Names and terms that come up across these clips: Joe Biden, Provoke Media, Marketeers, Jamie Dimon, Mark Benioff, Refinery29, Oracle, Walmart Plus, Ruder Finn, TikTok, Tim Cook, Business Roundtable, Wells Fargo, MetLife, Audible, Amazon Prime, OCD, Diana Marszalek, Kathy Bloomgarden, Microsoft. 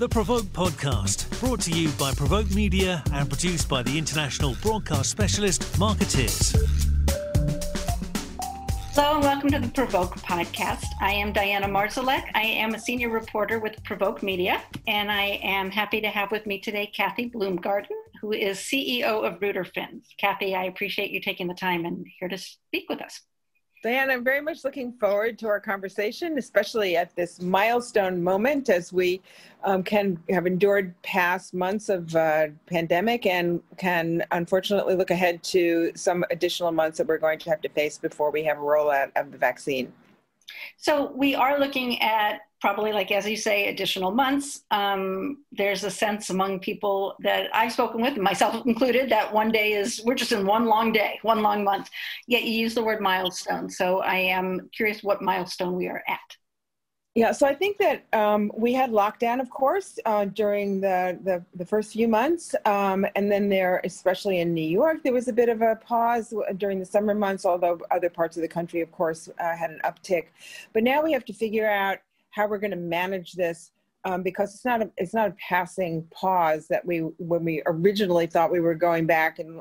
The Provoke Podcast, brought to you by Provoke Media and produced by the international broadcast specialist, Marketeers. Hello and welcome to the Provoke Podcast. I am Diana Marszalek. I am a senior reporter with Provoke Media, and I am happy to have with me today Kathy Bloomgarden, who is CEO of Ruder Finn. Kathy, I appreciate you taking the time and here to speak with us. Diana, I'm very much looking forward to our conversation, especially at this milestone moment as we can have endured past months of pandemic and can unfortunately look ahead to some additional months that we're going to have to face before we have a rollout of the vaccine. So we are looking at probably, like, as you say, additional months. There's a sense among people that I've spoken with, myself included, that one day is, we're just in one long day, one long month. Yet you use the word milestone. So I am curious what milestone we are at. Yeah, so I think that we had lockdown, of course, during the first few months. And then there, especially in New York, there was a bit of a pause during the summer months, although other parts of the country, of course, had an uptick. But now we have to figure out how we're going to manage this, because it's not a passing pause that when we originally thought we were going back and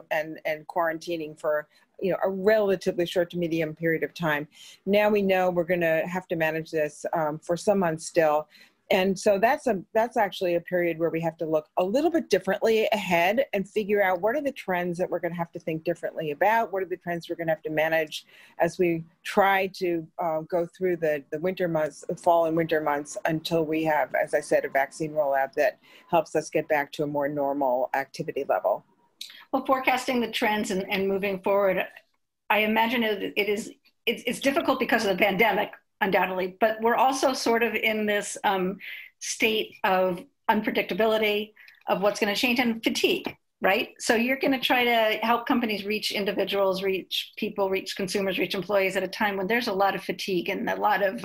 quarantining for, you know, a relatively short to medium period of time. Now we know we're going to have to manage this for some months still. And so that's actually a period where we have to look a little bit differently ahead and figure out what are the trends that we're going to have to think differently about, what are the trends we're going to have to manage as we try to go through the winter months, fall and winter months, until we have, as I said, a vaccine rollout that helps us get back to a more normal activity level. Well, forecasting the trends and moving forward, I imagine it's difficult because of the pandemic, undoubtedly, but we're also sort of in this state of unpredictability of what's going to change and fatigue, right? So you're going to try to help companies reach individuals, reach people, reach consumers, reach employees at a time when there's a lot of fatigue and a lot of,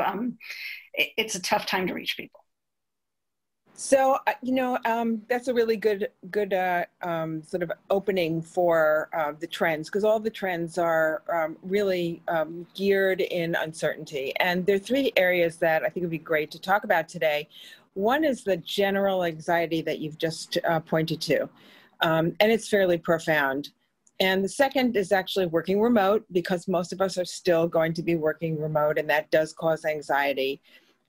it's a tough time to reach people. So, you know, that's a really good sort of opening for the trends, because all the trends are really geared in uncertainty. And there are three areas that I think would be great to talk about today. One is the general anxiety that you've just pointed to, and it's fairly profound. And the second is actually working remote, because most of us are still going to be working remote, and that does cause anxiety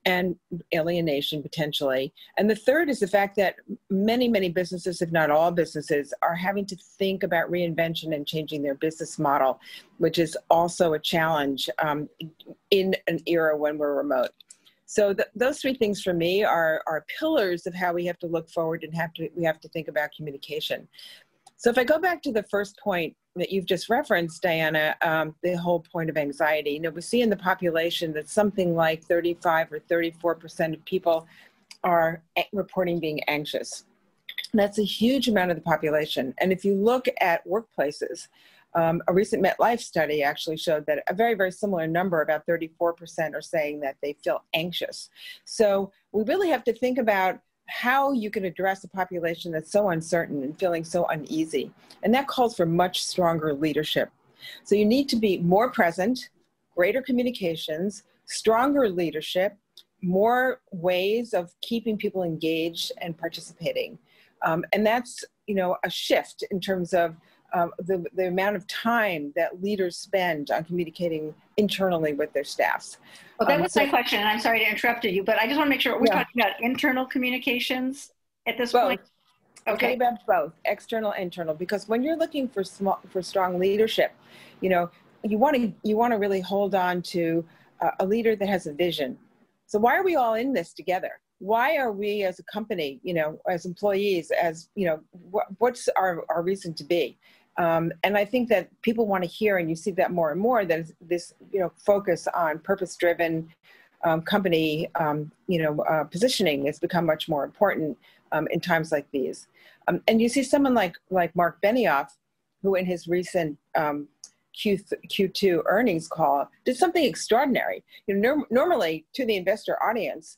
and alienation potentially. And the third is the fact that many, many businesses, if not all businesses, are having to think about reinvention and changing their business model, which is also a challenge in an era when we're remote. So those three things for me are pillars of how we have to look forward and we have to think about communication. So if I go back to the first point that you've just referenced, Diana, the whole point of anxiety. You know, we see in the population that something like 35 or 34% of people are reporting being anxious. And that's a huge amount of the population. And if you look at workplaces, a recent MetLife study actually showed that a very, very similar number, about 34%, are saying that they feel anxious. So we really have to think about how you can address a population that's so uncertain and feeling so uneasy. And that calls for much stronger leadership. So you need to be more present, greater communications, stronger leadership, more ways of keeping people engaged and participating. And that's, you know, a shift in terms of the amount of time that leaders spend on communicating internally with their staffs. Well, that was my question, and I'm sorry to interrupt you, but I just want to make sure we're talking about internal communications at this point. Okay, about both, external, internal, because when you're looking for strong leadership, you know, you want to really hold on to a leader that has a vision. So why are we all in this together? Why are we as a company, you know, as employees, as, you know, what's our reason to be? And I think that people want to hear, and you see that more and more, that this, you know, focus on purpose-driven company, you know, positioning has become much more important in times like these. And you see someone like Mark Benioff, who in his recent Q2 earnings call did something extraordinary. You know, normally to the investor audience,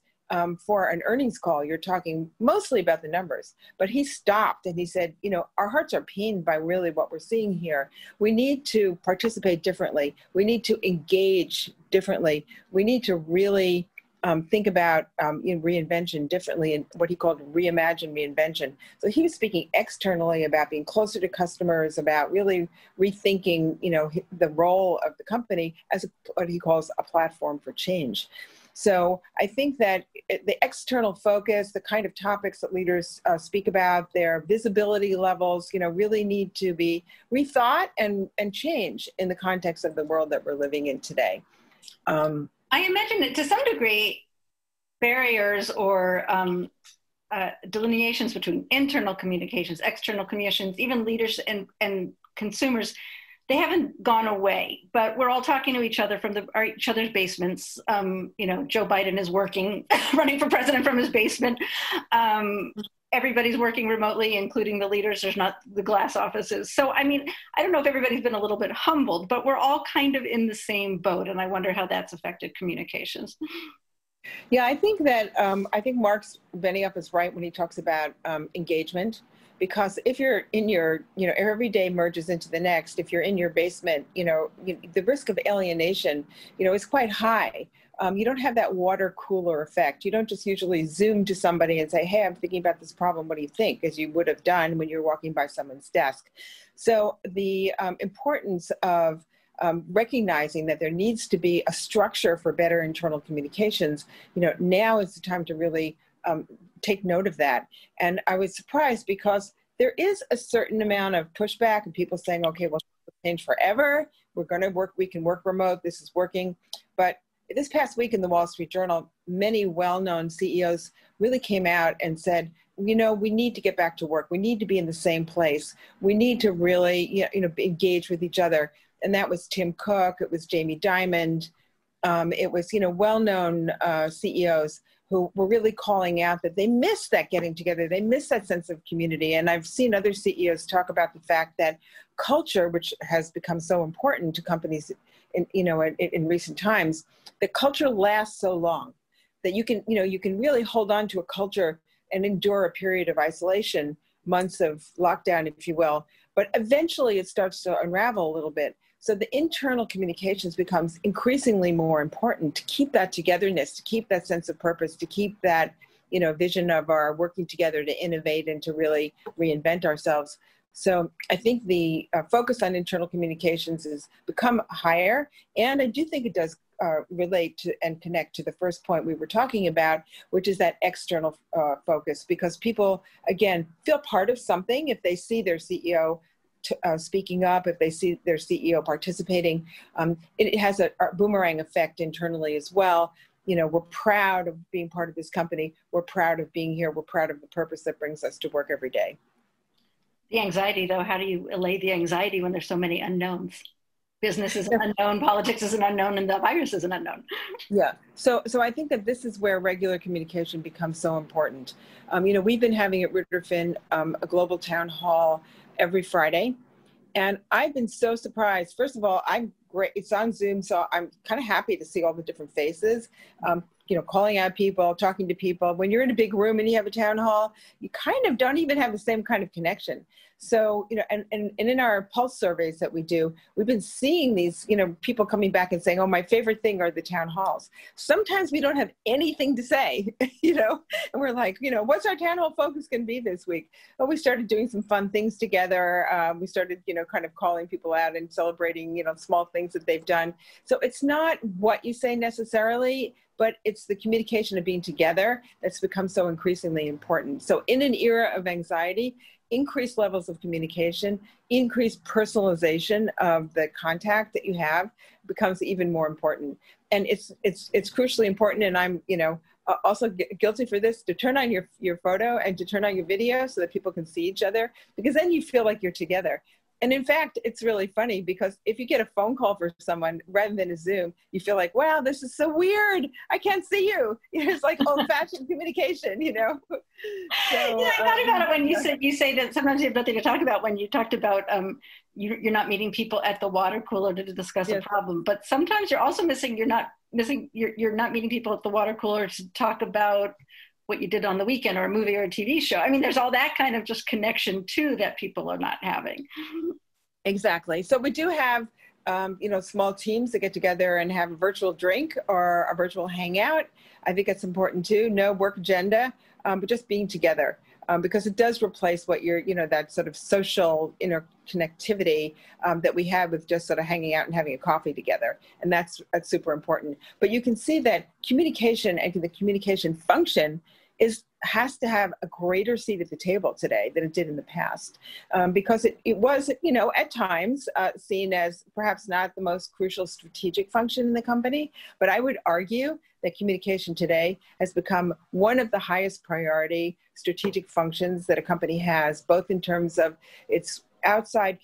for an earnings call, you're talking mostly about the numbers, but he stopped and he said, you know, our hearts are pained by really what we're seeing here. We need to participate differently. We need to engage differently. We need to really think about reinvention differently and what he called reimagine reinvention. So he was speaking externally about being closer to customers, about really rethinking, you know, the role of the company as what he calls a platform for change. So I think that the external focus, the kind of topics that leaders speak about, their visibility levels, you know, really need to be rethought and changed in the context of the world that we're living in today. I imagine that to some degree, barriers or delineations between internal communications, external communications, even leaders and consumers, they haven't gone away, but we're all talking to each other from each other's basements. You know, Joe Biden is working, running for president from his basement. Everybody's working remotely, including the leaders. There's not the glass offices. So, I mean, I don't know if everybody's been a little bit humbled, but we're all kind of in the same boat. And I wonder how that's affected communications. Yeah, I think that, I think Mark Benioff is right when he talks about engagement. Because if you're in your, you know, every day merges into the next, if you're in your basement, you know, the risk of alienation, you know, is quite high. You don't have that water cooler effect. You don't just usually Zoom to somebody and say, hey, I'm thinking about this problem, what do you think? As you would have done when you're walking by someone's desk. So the importance of recognizing that there needs to be a structure for better internal communications, you know, now is the time to really take note of that. And I was surprised because there is a certain amount of pushback and people saying, okay, well, change forever. We're going to work, we can work remote. This is working. But this past week in the Wall Street Journal, many well-known CEOs really came out and said, you know, we need to get back to work. We need to be in the same place. We need to really, you know, engage with each other. And that was Tim Cook. It was Jamie Dimon. It was, you know, well-known CEOs who were really calling out that they miss that getting together. They miss that sense of community. And I've seen other CEOs talk about the fact that culture, which has become so important to companies in, you know, in recent times, the culture lasts so long that you can, you know, you can really hold on to a culture and endure a period of isolation, months of lockdown, if you will. But eventually it starts to unravel a little bit. So the internal communications becomes increasingly more important to keep that togetherness, to keep that sense of purpose, to keep that, you know, vision of our working together to innovate and to really reinvent ourselves. So I think the focus on internal communications has become higher. And I do think it does relate to and connect to the first point we were talking about, which is that external focus, because people, again, feel part of something if they see their CEO speaking up, if they see their CEO participating. It has a boomerang effect internally as well. You know, we're proud of being part of this company. We're proud of being here. We're proud of the purpose that brings us to work every day. The anxiety, though, how do you allay the anxiety when there's so many unknowns? Business is an unknown, politics is an unknown, and the virus is an unknown. Yeah. So I think that this is where regular communication becomes so important. You know, we've been having at Ruder Finn a global town hall every Friday. And I've been so surprised. First of all, I'm great. It's on Zoom, so I'm kind of happy to see all the different faces, you know, calling out people, talking to people. When you're in a big room and you have a town hall, you kind of don't even have the same kind of connection. So, you know, and in our pulse surveys that we do, we've been seeing these, you know, people coming back and saying, oh, my favorite thing are the town halls. Sometimes we don't have anything to say, you know, and we're like, you know, what's our town hall focus going to be this week? Well, we started doing some fun things together. We started, you know, kind of calling people out and celebrating, you know, small things that they've done. So it's not what you say necessarily, but it's the communication of being together that's become so increasingly important. So in an era of anxiety, increased levels of communication, increased personalization of the contact that you have becomes even more important. And it's crucially important, and I'm, you know, also guilty for this, to turn on your photo and to turn on your video so that people can see each other, because then you feel like you're together. And in fact, it's really funny because if you get a phone call for someone rather than a Zoom, you feel like, wow, this is so weird. I can't see you. It's like old-fashioned communication, you know? So, yeah, I thought about it when you say that sometimes you have nothing to talk about when you talked about you're not meeting people at the water cooler to discuss a problem. But sometimes you're also you're not meeting people at the water cooler to talk about what you did on the weekend or a movie or a TV show. I mean, there's all that kind of just connection too that people are not having. Exactly. So we do have you know, small teams that get together and have a virtual drink or a virtual hangout. I think it's important too. No work agenda, but just being together, because it does replace what you're, you know, that sort of social interconnectivity that we have with just sort of hanging out and having a coffee together. And that's super important. But you can see that communication and the communication function has to have a greater seat at the table today than it did in the past, because it was, you know, at times seen as perhaps not the most crucial strategic function in the company. But I would argue that communication today has become one of the highest priority strategic functions that a company has, both in terms of its outside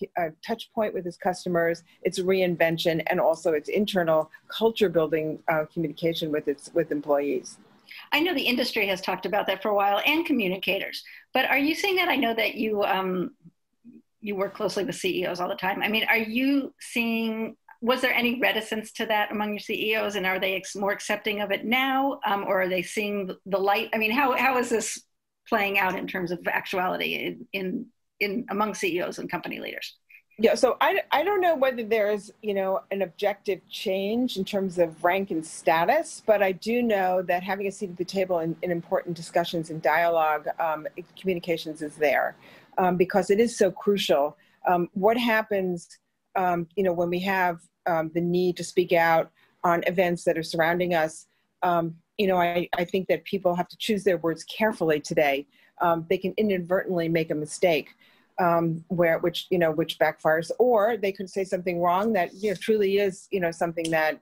touch point with its customers, its reinvention, and also its internal culture building communication with employees. I know the industry has talked about that for a while, and communicators, but are you seeing that? I know that you, you work closely with CEOs all the time. I mean, are you seeing, was there any reticence to that among your CEOs, and are they more accepting of it now? Or are they seeing the light? I mean, how is this playing out in terms of actuality in among CEOs and company leaders? Yeah, so I don't know whether there's, you know, an objective change in terms of rank and status, but I do know that having a seat at the table in important discussions and dialogue, communications is there, because it is so crucial. What happens, you know, when we have the need to speak out on events that are surrounding us, you know, I think that people have to choose their words carefully today. They can inadvertently make a mistake, which you know, which backfires, or they could say something wrong that, you know, truly is, you know, something that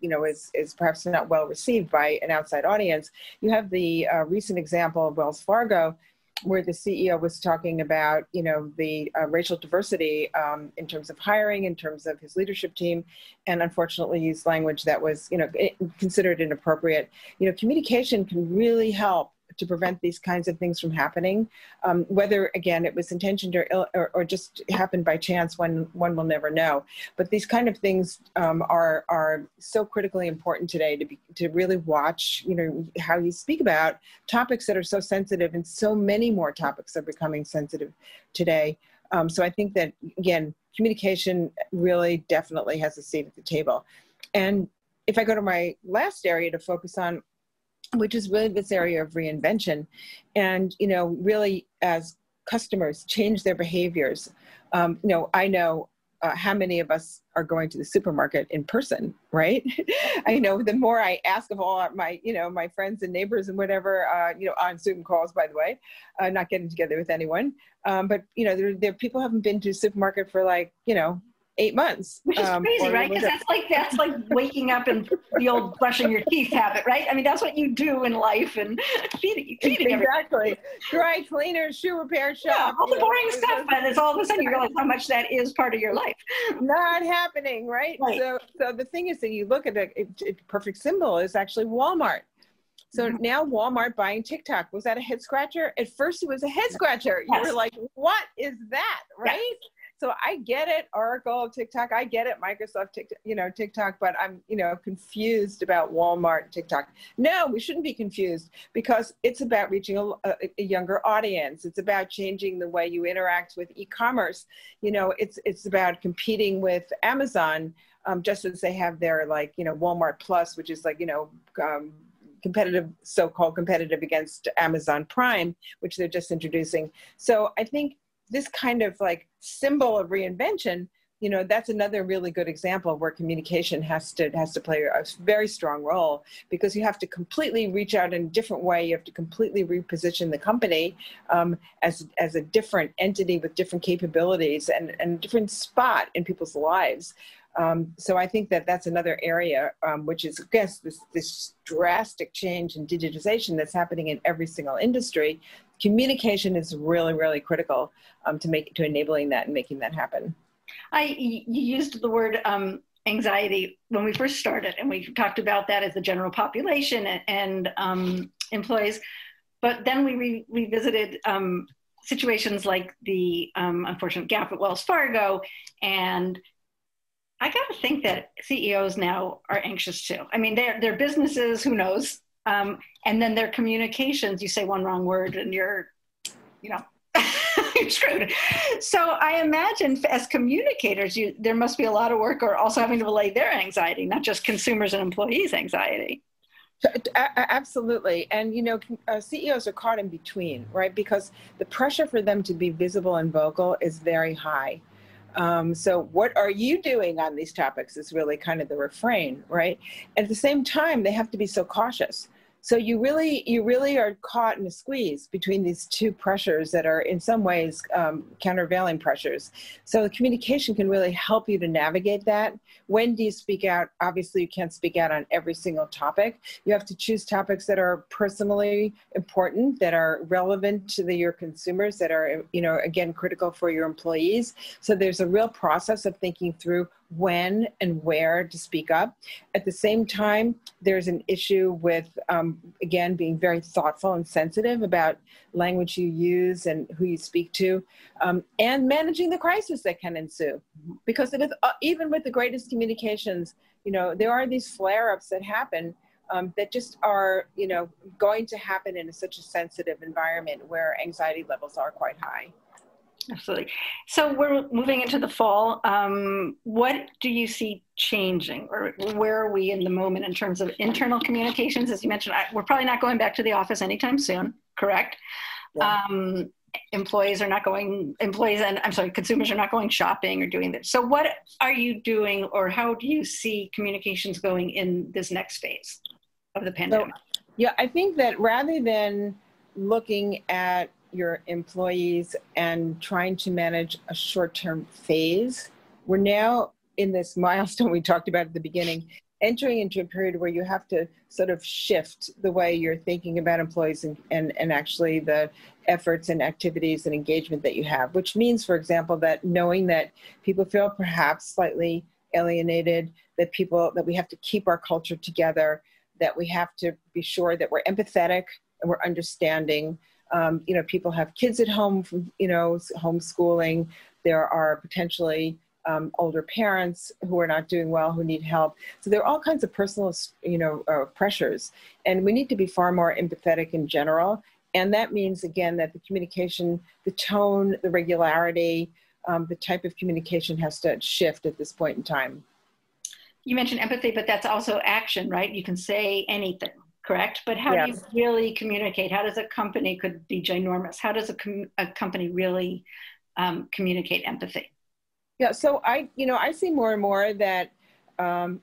you know, is perhaps not well received by an outside audience. You have the recent example of Wells Fargo, where the CEO was talking about, you know, the racial diversity in terms of hiring, in terms of his leadership team, and unfortunately used language that was, you know, considered inappropriate. You know, communication can really help to prevent these kinds of things from happening, whether, again, it was intentioned or just happened by chance, one will never know. But these kind of things are so critically important today to really watch, you know, how you speak about topics that are so sensitive, and so many more topics are becoming sensitive today. So I think that, again, communication really definitely has a seat at the table. And if I go to my last area to focus on, which is really this area of reinvention, and, you know, really as customers change their behaviors, you know, I know how many of us are going to the supermarket in person, right? I know the more I ask of all my, you know, my friends and neighbors and whatever, you know, on Zoom calls, by the way, not getting together with anyone, but, you know, people haven't been to a supermarket for, like, you know, 8 months. Which is crazy, right? Because that's like waking up and the old brushing your teeth habit, right? I mean, that's what you do in life, and feeding exactly. Dry cleaner, shoe repair shop. Yeah, all the boring stuff, but it's all of a sudden you realize how much that is part of your life. Not happening, right? So the thing is that you look at it perfect symbol is actually Walmart. So now Walmart buying TikTok, was that a head scratcher? At first it was a head scratcher. Yes. You were like, what is that, right? Yes. So I get it, Oracle, TikTok. I get it, Microsoft, you know, TikTok. But I'm, you know, confused about Walmart, TikTok. No, we shouldn't be confused, because it's about reaching a younger audience. It's about changing the way you interact with e-commerce. You know, it's about competing with Amazon, just as they have their, like, you know, Walmart Plus, which is like, you know, competitive, so-called competitive against Amazon Prime, which they're just introducing. So I think this kind of like symbol of reinvention, you know, that's another really good example where communication has to play a very strong role, because you have to completely reach out in a different way. You have to completely reposition the company as a different entity with different capabilities and a different spot in people's lives. So I think that that's another area, which is, I guess, this drastic change in digitization that's happening in every single industry. Communication is really, really critical to enabling that and making that happen. You used the word anxiety when we first started, and we talked about that as the general population and employees. But then we revisited situations like the unfortunate gap at Wells Fargo, and I got to think that CEOs now are anxious too. I mean, their businesses, who knows? And then their communications, you say one wrong word and you're, you know, truth. So I imagine as communicators, there must be a lot of work, or also having to relay their anxiety, not just consumers and employees' anxiety. Absolutely. And, you know, CEOs are caught in between, right? Because the pressure for them to be visible and vocal is very high. So what are you doing on these topics is really kind of the refrain, right? At the same time, they have to be so cautious. So you really are caught in a squeeze between these two pressures that are in some ways countervailing pressures. So the communication can really help you to navigate that. When do you speak out? Obviously, you can't speak out on every single topic. You have to choose topics that are personally important, that are relevant to your consumers, that are, you know, again, critical for your employees. So there's a real process of thinking through when and where to speak up. At the same time, there's an issue with, again, being very thoughtful and sensitive about language you use and who you speak to, and managing the crisis that can ensue. Because it is, even with the greatest communications, you know, there are these flare-ups that happen that just are, you know, going to happen in such a sensitive environment where anxiety levels are quite high. Absolutely. So we're moving into the fall. What do you see changing, or where are we in the moment in terms of internal communications? As you mentioned, we're probably not going back to the office anytime soon, correct? Yeah. Consumers are not going shopping or doing this. So what are you doing, or how do you see communications going in this next phase of the pandemic? So, yeah, I think that rather than looking at your employees and trying to manage a short-term phase, we're now in this milestone we talked about at the beginning, entering into a period where you have to sort of shift the way you're thinking about employees and actually the efforts and activities and engagement that you have, which means, for example, that knowing that people feel perhaps slightly alienated, that we have to keep our culture together, that we have to be sure that we're empathetic and we're understanding. You know, people have kids at home, from, you know, homeschooling. There are potentially older parents who are not doing well, who need help. So there are all kinds of personal, you know, pressures. And we need to be far more empathetic in general. And that means, again, that the communication, the tone, the regularity, the type of communication has to shift at this point in time. You mentioned empathy, but that's also action, right? You can say anything. Correct. But how Yes. do you really communicate? How does a company, could be ginormous, how does a company really communicate empathy? Yeah, so I see more and more that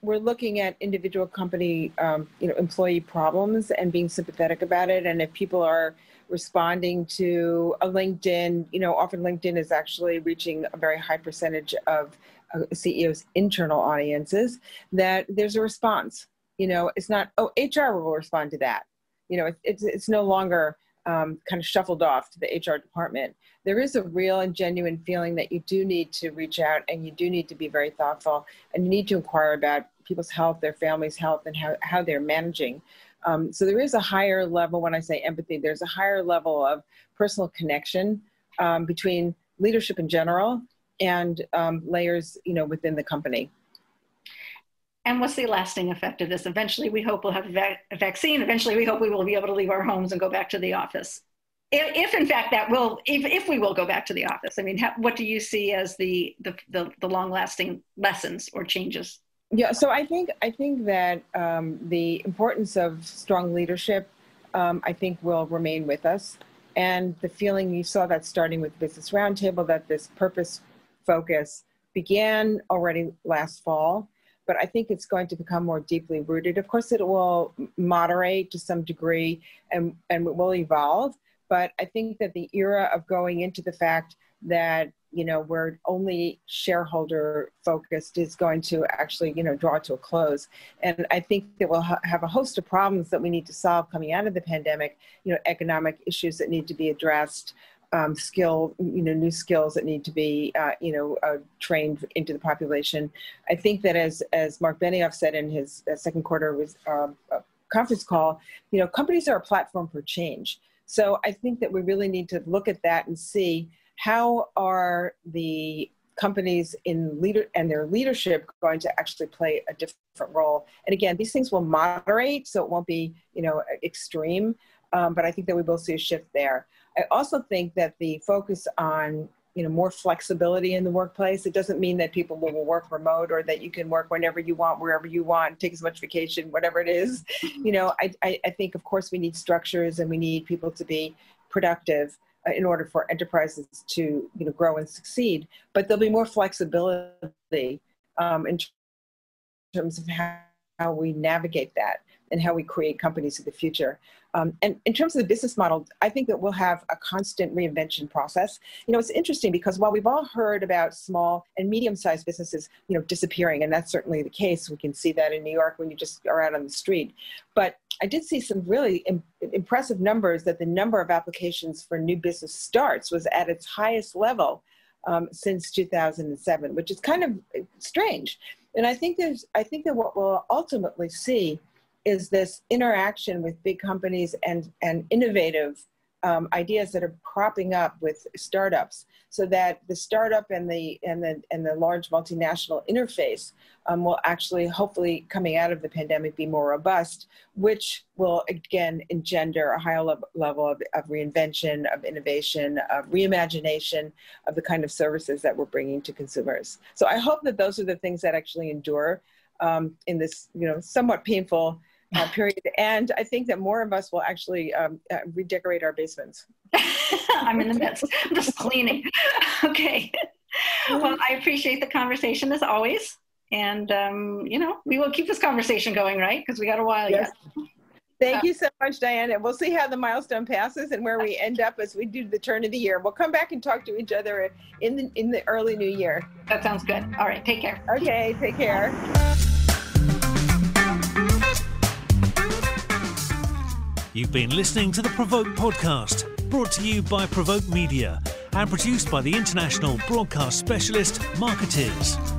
we're looking at individual company, employee problems and being sympathetic about it. And if people are responding to a LinkedIn, you know, often LinkedIn is actually reaching a very high percentage of CEOs' internal audiences, that there's a response. You know, it's not, oh, HR will respond to that. You know, it's no longer kind of shuffled off to the HR department. There is a real and genuine feeling that you do need to reach out, and you do need to be very thoughtful, and you need to inquire about people's health, their family's health, and how they're managing. So there is a higher level, when I say empathy, there's a higher level of personal connection between leadership in general and layers, you know, within the company. And what's the lasting effect of this? Eventually, we hope we'll have a vaccine. Eventually, we hope we will be able to leave our homes and go back to the office. If we will go back to the office. I mean, what do you see as the long-lasting lessons or changes? Yeah, so I think that the importance of strong leadership, I think, will remain with us. And the feeling, you saw that starting with Business Roundtable, that this purpose focus began already last fall. But I think it's going to become more deeply rooted. Of course, it will moderate to some degree and it will evolve. But I think that the era of going into the fact that, you know, we're only shareholder focused is going to actually, you know, draw to a close. And I think that we'll have a host of problems that we need to solve coming out of the pandemic, you know, economic issues that need to be addressed, new skills that need to be, trained into the population. I think that as Mark Benioff said in his second quarter conference call, you know, companies are a platform for change. So I think that we really need to look at that and see how are the companies and their leadership going to actually play a different role. And again, these things will moderate, so it won't be, you know, extreme. But I think that we will see a shift there. I also think that the focus on more flexibility in the workplace. It doesn't mean that people will work remote or that you can work whenever you want, wherever you want, take as much vacation, whatever it is. I think, of course, we need structures and we need people to be productive in order for enterprises to grow and succeed. But there'll be more flexibility in terms of how we navigate that and how we create companies of the future. And in terms of the business model, I think that we'll have a constant reinvention process. It's interesting because while we've all heard about small and medium-sized businesses, disappearing, and that's certainly the case. We can see that in New York when you just are out on the street. But I did see some really impressive numbers that the number of applications for new business starts was at its highest level since 2007, which is kind of strange. And I think that what we'll ultimately see is this interaction with big companies and innovative ideas that are propping up with startups, so that the startup and the large multinational interface will actually, hopefully, coming out of the pandemic, be more robust, which will again engender a higher level of reinvention, of innovation, of reimagination of the kind of services that we're bringing to consumers. So I hope that those are the things that actually endure in this somewhat painful period. And I think that more of us will actually redecorate our basements. I'm in the midst, I'm just cleaning. Okay. Well, I appreciate the conversation as always. And, we will keep this conversation going, right? Because we got a while yet. Thank you so much, Diana. We'll see how the milestone passes and where we end up as we do the turn of the year. We'll come back and talk to each other in the early new year. That sounds good. All right. Take care. Okay. Take care. You've been listening to the Provoke Podcast, brought to you by Provoke Media and produced by the international broadcast specialist Marketeers.